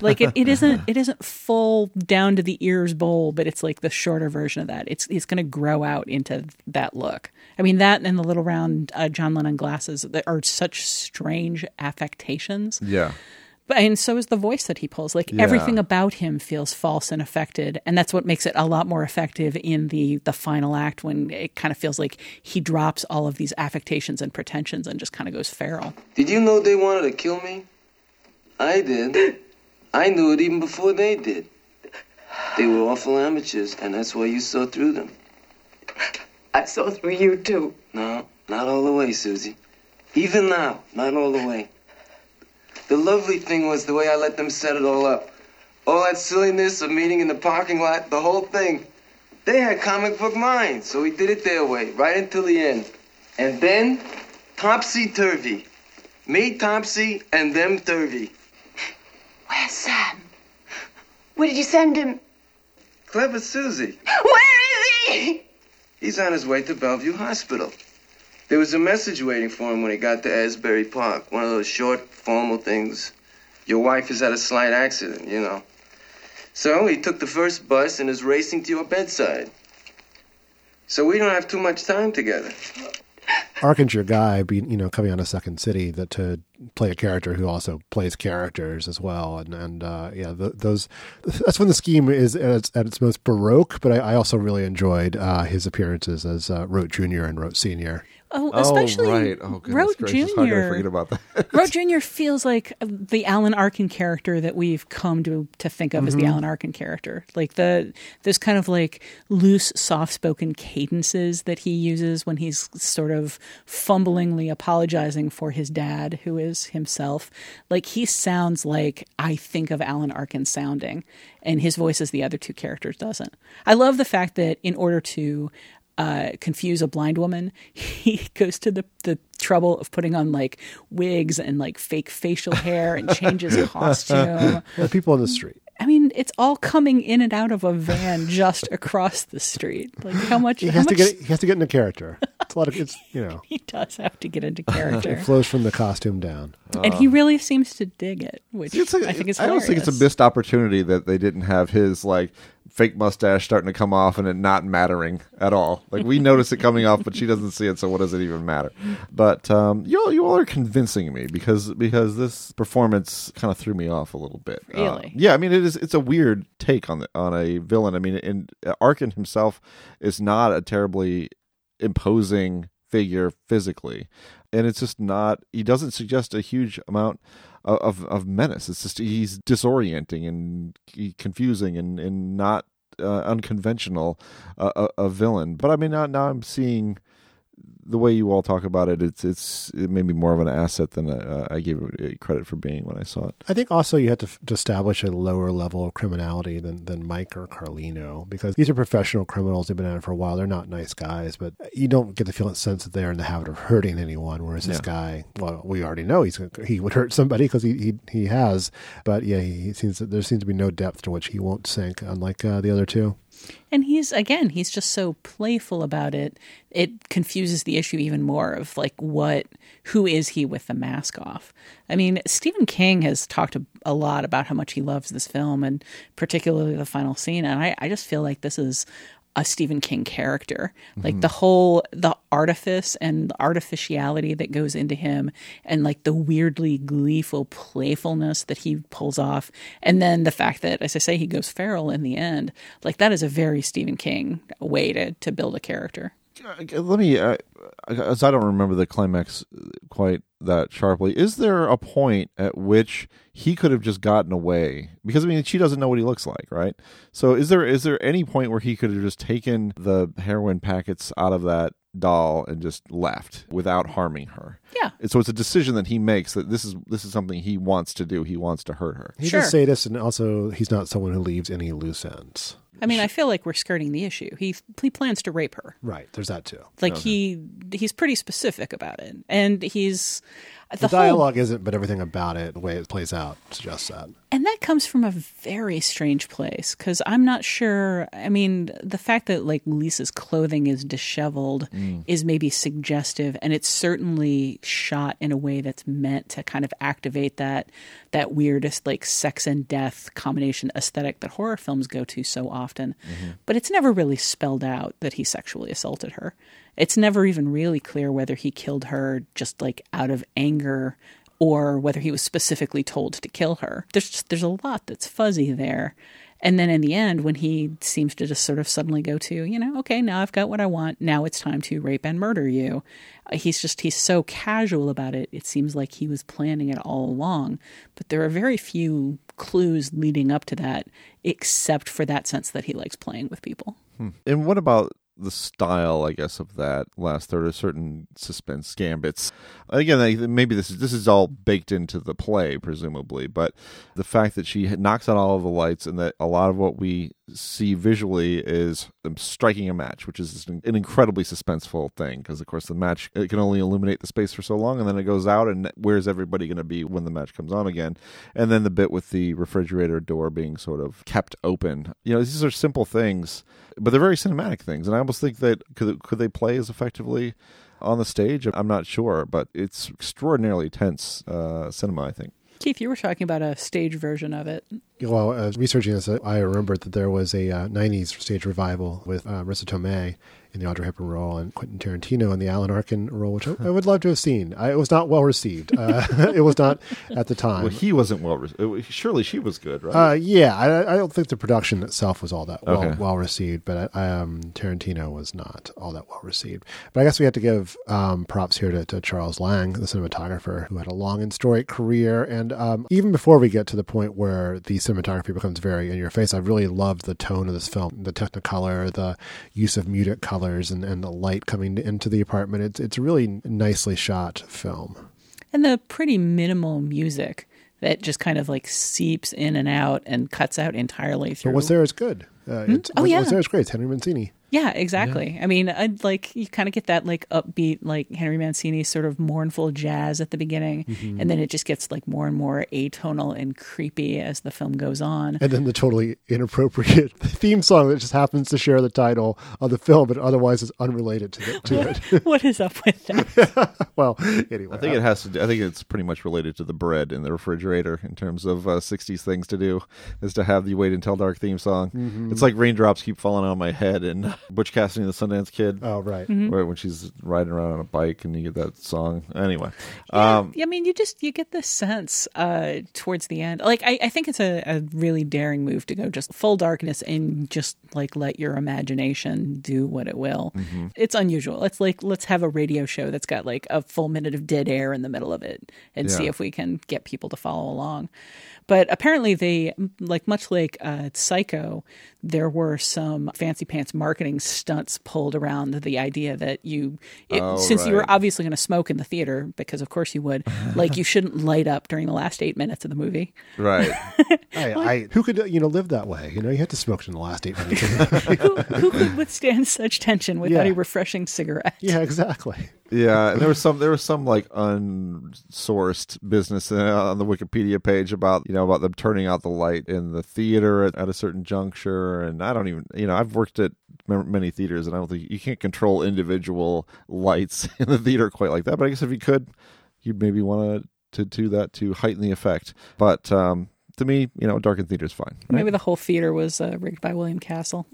Like it, it isn't it isn't full down to the ears bowl, but it's like the shorter version of that. It's it's going to grow out into that look. I mean, that and the little round uh, John Lennon glasses that are such strange affectations. Yeah. But, and so is the voice that he pulls. Like yeah. everything about him feels false and affected. And that's what makes it a lot more effective in the, the final act, when it kind of feels like he drops all of these affectations and pretensions and just kind of goes feral. Did you know they wanted to kill me? I did. I knew it even before they did. They were awful amateurs, and that's why you saw through them. I saw through you, too. No, not all the way, Susie. Even now, not all the way. The lovely thing was the way I let them set it all up. All that silliness of meeting in the parking lot, the whole thing. They had comic book minds, so we did it their way, right until the end. And then, topsy-turvy. Me topsy and them turvy. Where's Sam? Where did you send him? Clever Susie. Where is he? He's on his way to Bellevue Hospital. There was a message waiting for him when he got to Asbury Park. One of those short, formal things. Your wife has had a slight accident, you know. So he took the first bus and is racing to your bedside. So we don't have too much time together. Arkin's your guy, you know, coming on a Second City that to play a character who also plays characters as well. And, and uh, yeah, the, those that's when the scheme is at its, at its most Baroque. But I, I also really enjoyed uh, his appearances as uh, Rote Junior and Rote Senior. Oh, especially oh, right. oh, Rote Junior How did I forget about that? Rote Junior feels like the Alan Arkin character that we've come to to think of mm-hmm. as the Alan Arkin character. Like the there's kind of like loose, soft-spoken cadences that he uses when he's sort of fumblingly apologizing for his dad, who is himself. Like he sounds like I think of Alan Arkin sounding, and his voice as the other two characters doesn't. I love the fact that in order to Uh, confuse a blind woman, he goes to the, the trouble of putting on like wigs and like fake facial hair and changes costume. Well, people on the street. I mean, it's all coming in and out of a van just across the street. Like how much he has much... to get. He has to get into character. It's a lot of. It's you know. He does have to get into character. It flows from the costume down, uh, and he really seems to dig it, which it's like, I think is. I don't think it's a missed opportunity that they didn't have his like. Fake mustache starting to come off and it not mattering at all. Like we notice it coming off, but she doesn't see it. So what does it even matter? But um, you all, you all are convincing me because because this performance kind of threw me off a little bit. Really? Uh, yeah. I mean, it is. It's a weird take on the, on a villain. I mean, and Arkin himself is not a terribly imposing figure physically, and it's just not. He doesn't suggest a huge amount. Of of menace. It's just he's disorienting and confusing and and not uh, unconventional uh, a, a villain. But I mean, now, now I'm seeing the way you all talk about it. It's it's it may be more of an asset than uh, I gave it credit for being when I saw it. I think also you have to, f- to establish a lower level of criminality than than Mike or Carlino, because these are professional criminals. They've been at it for a while. They're not nice guys, but you don't get the feeling sense that they're in the habit of hurting anyone. Whereas yeah. this guy, well, we already know he's he would hurt somebody because he, he he has. But yeah, he seems there seems to be no depth to which he won't sink, unlike uh, the other two. And he's, again, he's just so playful about it. It confuses the issue even more of like what, who is he with the mask off? I mean, Stephen King has talked a, a lot about how much he loves this film and particularly the final scene. And I, I just feel like this is a Stephen King character, like mm-hmm. the whole, the artifice and the artificiality that goes into him and like the weirdly gleeful playfulness that he pulls off. And then the fact that, as I say, he goes feral in the end, like that is a very Stephen King way to, to build a character. Let me, uh, as I don't remember the climax quite that sharply, is there a point at which he could have just gotten away? Because, I mean, she doesn't know what he looks like, right? So is there is there any point where he could have just taken the heroin packets out of that doll and just left without harming her? Yeah. And so it's a decision that he makes that this is this is something he wants to do. He wants to hurt her. He's sure. a sadist, and also he's not someone who leaves any loose ends. I mean, I feel like we're skirting the issue. He he plans to rape her. Right. There's that too. Like okay. he he's pretty specific about it. And he's The, the dialogue whole... isn't, but everything about it, the way it plays out, suggests that. And that comes from a very strange place, because I'm not sure. I mean, the fact that like Lisa's clothing is disheveled mm. is maybe suggestive, and it's certainly shot in a way that's meant to kind of activate that that weirdest like sex and death combination aesthetic that horror films go to so often. Mm-hmm. But it's never really spelled out that he sexually assaulted her. It's never even really clear whether he killed her just like out of anger or whether he was specifically told to kill her. There's just, there's a lot that's fuzzy there. And then in the end, when he seems to just sort of suddenly go to, you know, okay, now I've got what I want. Now it's time to rape and murder you. He's just, he's so casual about it. It seems like he was planning it all along. But there are very few clues leading up to that, except for that sense that he likes playing with people. Hmm. And what about the style, I guess, of that last third, or certain suspense gambits? Again, maybe this is, this is all baked into the play, presumably, but the fact that she knocks out all of the lights and that a lot of what we see visually is them striking a match, which is an incredibly suspenseful thing, because, of course, the match, it can only illuminate the space for so long, and then it goes out, and where's everybody going to be when the match comes on again? And then the bit with the refrigerator door being sort of kept open. You know, these are simple things, but they're very cinematic things, and I almost think that could, could they play as effectively on the stage? I'm not sure, but it's extraordinarily tense uh, cinema, I think. Keith, you were talking about a stage version of it. Well, uh, researching this, I remembered that there was a uh, nineties stage revival with uh, Marissa Tomei in the Audrey Hepburn role and Quentin Tarantino in the Alan Arkin role, which I, I would love to have seen. I, it was not well received. Uh, it was not at the time. Well, he wasn't well received. Surely she was good, right? Uh, yeah, I, I don't think the production itself was all that well, okay. well received, but I, um, Tarantino was not all that well received. But I guess we have to give um, props here to, to Charles Lang, the cinematographer, who had a long and storied career. And um, even before we get to the point where the cinematography becomes very in your face, I really loved the tone of this film, the technicolor, the use of muted color, And, and the light coming into the apartment. It's it's a really nicely shot film. And the pretty minimal music that just kind of like seeps in and out and cuts out entirely through. But what's there is good. Uh, hmm? it's, oh, what's, yeah. What's there is great. It's Henry Mancini. Yeah, exactly. Yeah. I mean, I'd like you kind of get that like upbeat, like Henry Mancini sort of mournful jazz at the beginning, mm-hmm. and then it just gets like more and more atonal and creepy as the film goes on. And then the totally inappropriate theme song that just happens to share the title of the film, but otherwise is unrelated to, the, to what, it. What is up with that? Well, anyway, I think it has to. Do, I think it's pretty much related to the bread in the refrigerator in terms of uh, sixties things to do, is to have the Wait Until Dark theme song. Mm-hmm. It's like raindrops keep falling on my head and. Butch Cassidy and the Sundance Kid. Oh, right. Mm-hmm. Right, when she's riding around on a bike and you get that song. Anyway. Yeah, um, I mean, you just, you get this sense uh, towards the end. Like, I, I think it's a, a really daring move to go just full darkness and just, like, let your imagination do what it will. Mm-hmm. It's unusual. It's like, let's have a radio show that's got, like, a full minute of dead air in the middle of it and yeah. see if we can get people to follow along. But apparently they, like, much like uh, Psycho, there were some fancy pants marketing stunts pulled around the idea that you, it, oh, since right. you were obviously going to smoke in the theater, because of course you would, like you shouldn't light up during the last eight minutes of the movie. Right. I, I, who could, you know, live that way? You know, you have to smoke in the last eight minutes. who, who could withstand such tension without yeah. a refreshing cigarette? Yeah, exactly. Yeah, and there was some there was some like unsourced business on the Wikipedia page about, you know, about them turning out the light in the theater at, at a certain juncture, and I don't even, you know, I've worked at many theaters and I don't think you can't control individual lights in the theater quite like that, but I guess if you could, you'd maybe want to do that to heighten the effect. But um, to me, you know, darkened theater's fine. Right? Maybe the whole theater was uh, rigged by William Castle.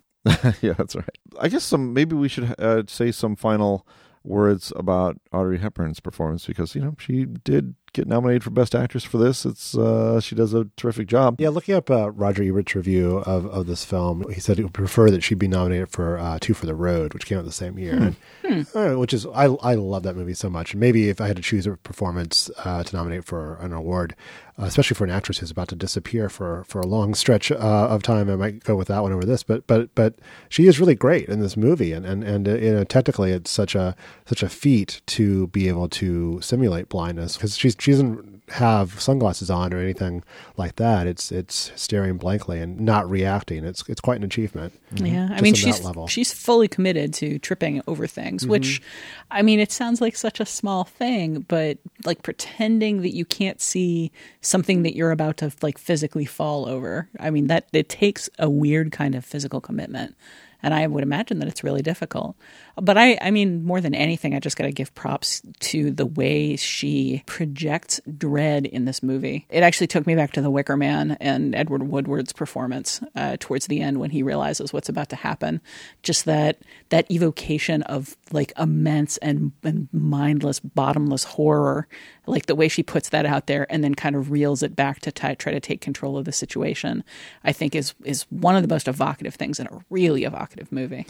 Yeah, that's right. I guess some maybe we should uh, say some final words about Audrey Hepburn's performance, because, you know, she did get nominated for Best Actress for this. It's uh, she does a terrific job. Yeah, looking up uh, Roger Ebert's review of, of this film, he said he would prefer that she be nominated for uh, Two for the Road, which came out the same year, hmm. uh, which is, I, I love that movie so much. And maybe if I had to choose a performance uh, to nominate for an award, uh, especially for an actress who's about to disappear for, for a long stretch uh, of time, I might go with that one over this. But but but she is really great in this movie, and and, and uh, you know, technically it's such a such a feat to be able to simulate blindness, because she's she doesn't have sunglasses on or anything like that. It's it's staring blankly and not reacting. It's it's quite an achievement. Yeah, I mean, she's she's fully committed to tripping over things, mm-hmm. which, I mean, it sounds like such a small thing, but like pretending that you can't see something that you're about to like physically fall over. I mean, that it takes a weird kind of physical commitment. And I would imagine that it's really difficult. But I, I mean, more than anything, I just got to give props to the way she projects dread in this movie. It actually took me back to The Wicker Man and Edward Woodward's performance uh, towards the end when he realizes what's about to happen. Just that that evocation of like immense and, and mindless, bottomless horror, like the way she puts that out there and then kind of reels it back to t- try to take control of the situation, I think is is one of the most evocative things in a really evocative movie.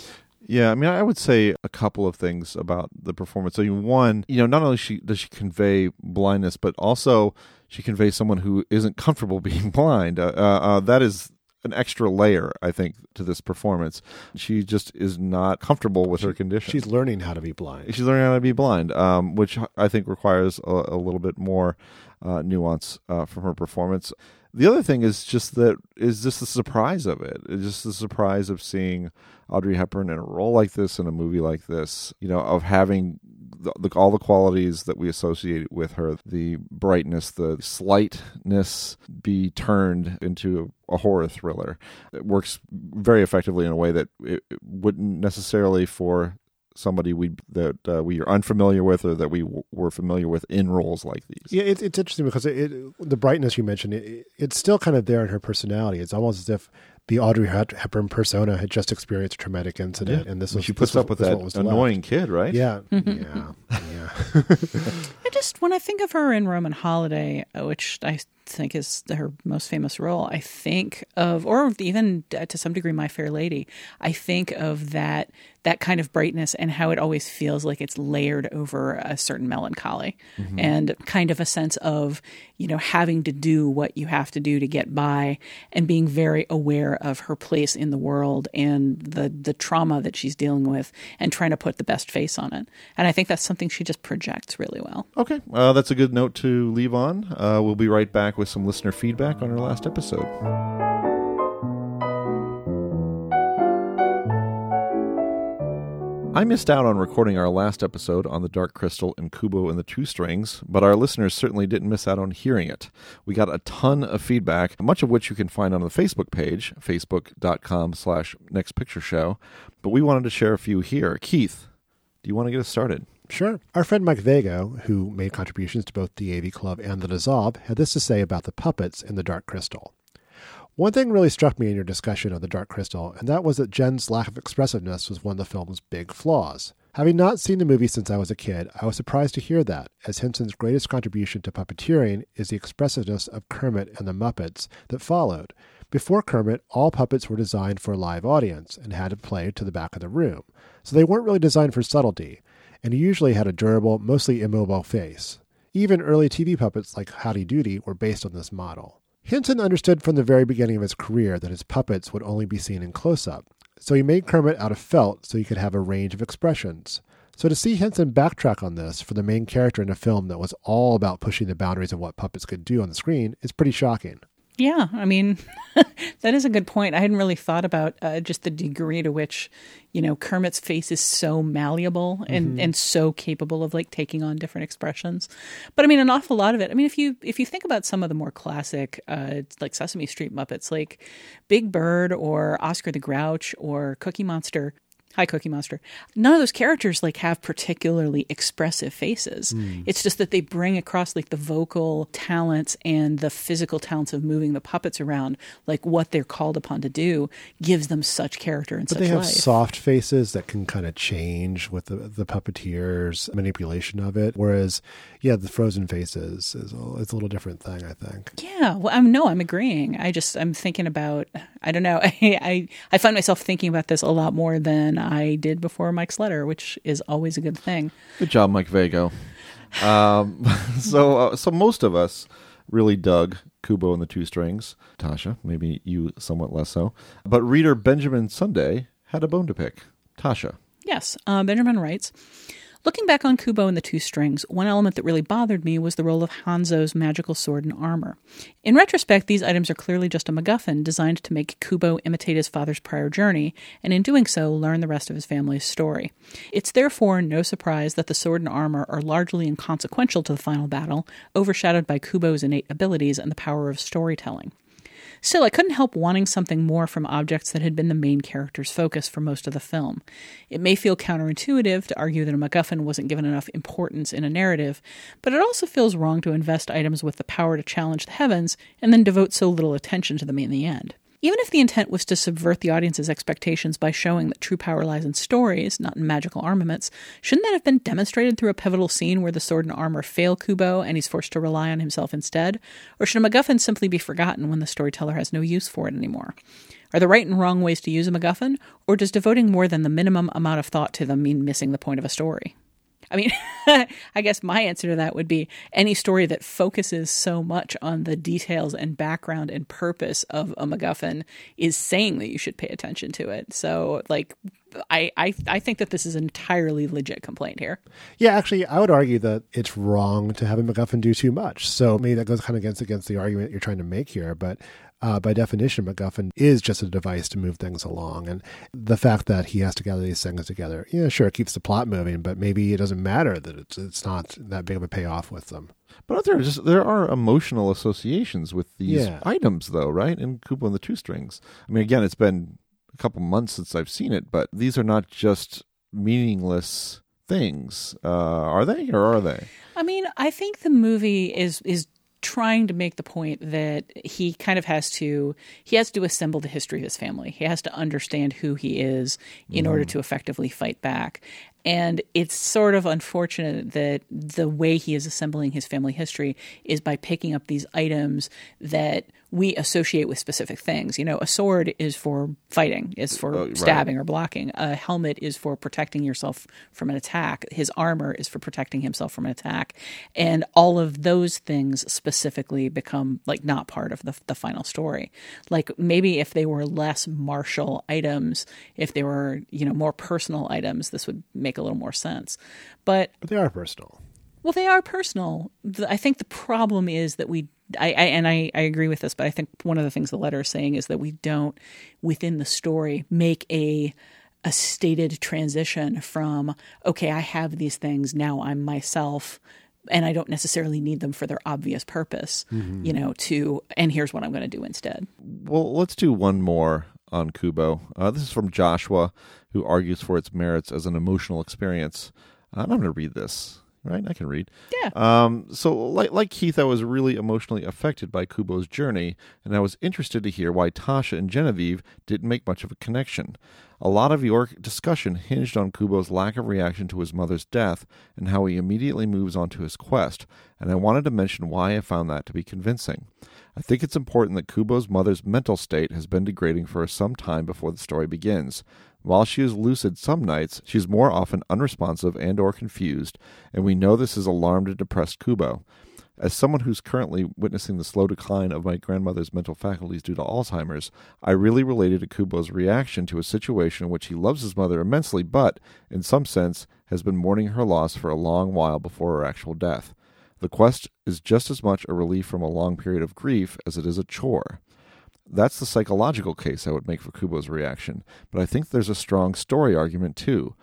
Yeah, I mean, I would say a couple of things about the performance. So, one, you know, not only she does she convey blindness, but also she conveys someone who isn't comfortable being blind. Uh, uh, that is an extra layer, I think, to this performance. She just is not comfortable with her condition. She's learning how to be blind. She's learning how to be blind, um, which I think requires a, a little bit more uh, nuance uh, from her performance. The other thing is just that is just the surprise of it. It's just the surprise of seeing Audrey Hepburn in a role like this, in a movie like this, you know, of having the, the, all the qualities that we associate with her, the brightness, the slightness, be turned into a horror thriller. It works very effectively in a way that it, it wouldn't necessarily for somebody we that uh, we are unfamiliar with or that we w- were familiar with in roles like these. Yeah, it, it's interesting because it, it, the brightness you mentioned, it, it, it's still kind of there in her personality. It's almost as if the Audrey Hepburn persona had just experienced a traumatic incident, yeah. and this was she puts up with that annoying left. kid, right? Yeah, yeah, yeah. I just when I think of her in Roman Holiday, which I think is her most famous role, I think of, or even to some degree, My Fair Lady. I think of that that kind of brightness and how it always feels like it's layered over a certain melancholy, mm-hmm. and kind of a sense of, you know, having to do what you have to do to get by, and being very aware of her place in the world and the the trauma that she's dealing with, and trying to put the best face on it. And I think that's something she just projects really well. Okay, uh, that's a good note to leave on. Uh, we'll be right back with some listener feedback on our last episode. I missed out on recording our last episode on The Dark Crystal and Kubo and the Two Strings, but our listeners certainly didn't miss out on hearing it. We got a ton of feedback, much of which you can find on the Facebook page, facebook.com slash next picture show, but we wanted to share a few here. Keith, do you want to get us started? Sure. Our friend Mike Vago, who made contributions to both the A V Club and the Dissolve, had this to say about the puppets in The Dark Crystal. One thing really struck me in your discussion of The Dark Crystal, and that was that Jen's lack of expressiveness was one of the film's big flaws. Having not seen the movie since I was a kid, I was surprised to hear that, as Henson's greatest contribution to puppeteering is the expressiveness of Kermit and the Muppets that followed. Before Kermit, all puppets were designed for a live audience and had to play to the back of the room, so they weren't really designed for subtlety, and he usually had a durable, mostly immobile face. Even early T V puppets like Howdy Doody were based on this model. Henson understood from the very beginning of his career that his puppets would only be seen in close-up, so he made Kermit out of felt so he could have a range of expressions. So to see Henson backtrack on this for the main character in a film that was all about pushing the boundaries of what puppets could do on the screen is pretty shocking. Yeah, I mean, that is a good point. I hadn't really thought about uh, just the degree to which, you know, Kermit's face is so malleable and, mm-hmm. and so capable of like taking on different expressions. But I mean, an awful lot of it. I mean, if you if you think about some of the more classic uh, like Sesame Street Muppets, like Big Bird or Oscar the Grouch or Cookie Monster. Hi, Cookie Monster. None of those characters like have particularly expressive faces. Mm. It's just that they bring across like the vocal talents and the physical talents of moving the puppets around, like what they're called upon to do gives them such character and but such life. But they have life. Soft faces that can kind of change with the, the puppeteer's manipulation of it. Whereas, yeah, the frozen faces, is a, it's a little different thing, I think. Yeah. Well, I'm, no, I'm agreeing. I just, I'm thinking about, I don't know. I, I, I find myself thinking about this a lot more than I did before Mike's letter, which is always a good thing. Good job, Mike Vago. Um, so, uh, so most of us really dug Kubo and the Two Strings. Tasha, maybe you somewhat less so. But reader Benjamin Sunday had a bone to pick. Tasha. Yes, uh, Benjamin writes, Looking back on Kubo and the Two Strings, one element that really bothered me was the role of Hanzo's magical sword and armor. In retrospect, these items are clearly just a MacGuffin designed to make Kubo imitate his father's prior journey, and in doing so, learn the rest of his family's story. It's therefore no surprise that the sword and armor are largely inconsequential to the final battle, overshadowed by Kubo's innate abilities and the power of storytelling. Still, I couldn't help wanting something more from objects that had been the main character's focus for most of the film. It may feel counterintuitive to argue that a MacGuffin wasn't given enough importance in a narrative, but it also feels wrong to invest items with the power to challenge the heavens and then devote so little attention to them in the end. Even if the intent was to subvert the audience's expectations by showing that true power lies in stories, not in magical armaments, shouldn't that have been demonstrated through a pivotal scene where the sword and armor fail Kubo and he's forced to rely on himself instead? Or should a MacGuffin simply be forgotten when the storyteller has no use for it anymore? Are there right and wrong ways to use a MacGuffin, or does devoting more than the minimum amount of thought to them mean missing the point of a story? I mean, I guess my answer to that would be any story that focuses so much on the details and background and purpose of a MacGuffin is saying that you should pay attention to it. So, like, I, I, I think that this is an entirely legit complaint here. Yeah, actually, I would argue that it's wrong to have a MacGuffin do too much. So maybe that goes kind of against against the argument you're trying to make here. But uh, by definition, MacGuffin is just a device to move things along. And the fact that he has to gather these things together, yeah, sure, it keeps the plot moving, but maybe it doesn't matter that it's, it's not that big of a payoff with them. But there are, just, there are emotional associations with these yeah. items, though, right? In Kubo and the Two Strings. I mean, again, it's been a couple months since I've seen it, but these are not just meaningless things, uh, are they? Or are they? I mean, I think the movie is is trying to make the point that he kind of has to he has to assemble the history of his family. He has to understand who he is in mm. order to effectively fight back. And it's sort of unfortunate that the way he is assembling his family history is by picking up these items that we associate with specific things. You know, a sword is for fighting, is for oh, stabbing right. or blocking. A helmet is for protecting yourself from an attack. His armor is for protecting himself from an attack. And all of those things specifically become, like, not part of the, the final story. Like, maybe if they were less martial items, if they were, you know, more personal items, this would make a little more sense. But, but they are personal. Well, they are personal. The, I think the problem is that we, I, I and I, I agree with this, but I think one of the things the letter is saying is that we don't, within the story, make a a stated transition from, okay, I have these things, now I'm myself, and I don't necessarily need them for their obvious purpose, mm-hmm. you know, to, and here's what I'm going to do instead. Well, let's do one more on Kubo. Uh, this is from Joshua, who argues for its merits as an emotional experience. Uh, I'm going to read this, right? I can read. Yeah. Um, so like, like Keith, I was really emotionally affected by Kubo's journey, and I was interested to hear why Tasha and Genevieve didn't make much of a connection. A lot of your discussion hinged on Kubo's lack of reaction to his mother's death and how he immediately moves on to his quest, and I wanted to mention why I found that to be convincing. I think it's important that Kubo's mother's mental state has been degrading for some time before the story begins. While she is lucid some nights, she's more often unresponsive and or confused, and we know this has alarmed and depressed Kubo. As someone who's currently witnessing the slow decline of my grandmother's mental faculties due to Alzheimer's, I really related to Kubo's reaction to a situation in which he loves his mother immensely, but, in some sense, has been mourning her loss for a long while before her actual death. The quest is just as much a relief from a long period of grief as it is a chore. That's the psychological case I would make for Kubo's reaction, but I think there's a strong story argument, too.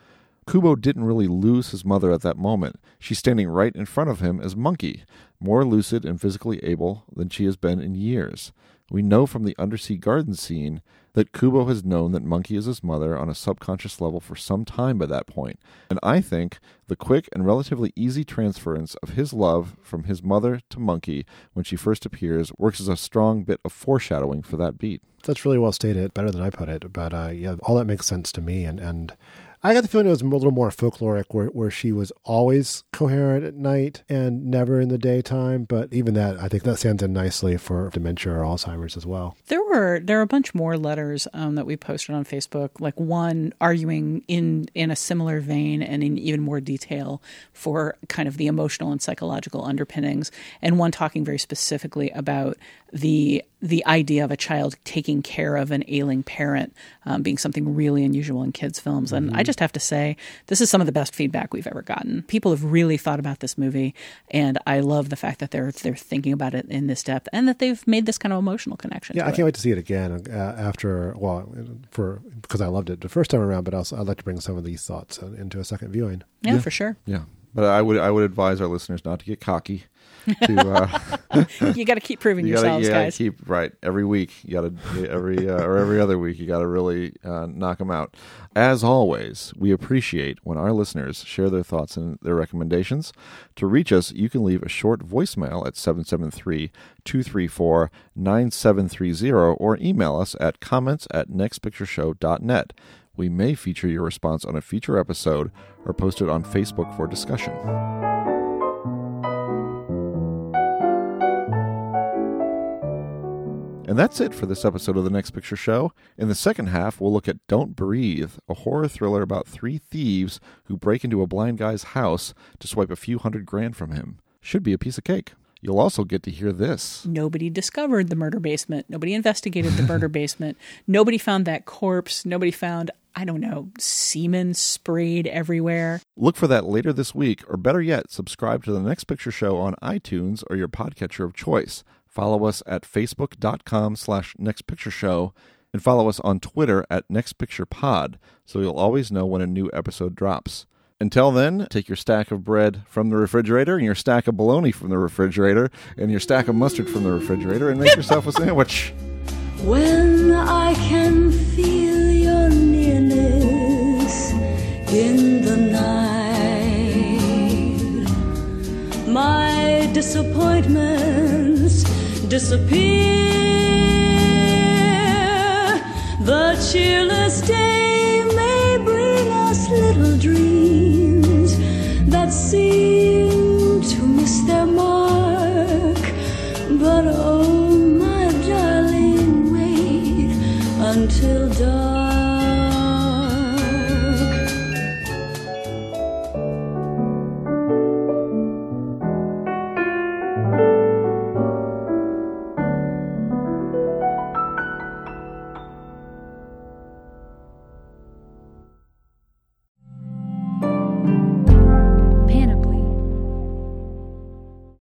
Kubo didn't really lose his mother at that moment. She's standing right in front of him as Monkey, more lucid and physically able than she has been in years. We know from the undersea garden scene that Kubo has known that Monkey is his mother on a subconscious level for some time by that point, and I think the quick and relatively easy transference of his love from his mother to Monkey when she first appears works as a strong bit of foreshadowing for that beat. That's really well stated, better than I put it, but uh, yeah, all that makes sense to me, and... and... I got the feeling it was a little more folkloric, where, where she was always coherent at night and never in the daytime. But even that, I think that stands in nicely for dementia or Alzheimer's as well. There were there are a bunch more letters um, that we posted on Facebook, like one arguing in, in a similar vein and in even more detail for kind of the emotional and psychological underpinnings, and one talking very specifically about the the idea of a child taking care of an ailing parent um, being something really unusual in kids' films. And mm-hmm. I just have to say, this is some of the best feedback we've ever gotten. People have really thought about this movie, and I love the fact that they're they're thinking about it in this depth and that they've made this kind of emotional connection. Yeah, to I can't it. wait to see it again uh, after, well, for because I loved it the first time around, but also I'd like to bring some of these thoughts into a second viewing. Yeah, yeah. for sure. Yeah. But I would I would advise our listeners not to get cocky. To, uh, you got to keep proving you gotta, yourselves, you guys. Keep right every week. You got to every uh, or every other week. You got to really uh, knock them out. As always, we appreciate when our listeners share their thoughts and their recommendations. To reach us, you can leave a short voicemail at seven seven three, two three four, nine seven three zero or email us at comments at next picture show dot net. We may feature your response on a future episode or post it on Facebook for discussion. And that's it for this episode of The Next Picture Show. In the second half, we'll look at Don't Breathe, a horror thriller about three thieves who break into a blind guy's house to swipe a few hundred grand from him. Should be a piece of cake. You'll also get to hear this. Nobody discovered the murder basement. Nobody investigated the murder basement. Nobody found that corpse. Nobody found, I don't know, semen sprayed everywhere. Look for that later this week, or better yet, subscribe to The Next Picture Show on iTunes or your podcatcher of choice. Follow us at facebook.com slash nextpictureshow and follow us on Twitter at nextpicturepod so you'll always know when a new episode drops. Until then, take your stack of bread from the refrigerator and your stack of bologna from the refrigerator and your stack of mustard from the refrigerator and make yourself a sandwich. When I can feel your nearness in the night, my disappointments disappear. The cheerless day may bring us little dreams that see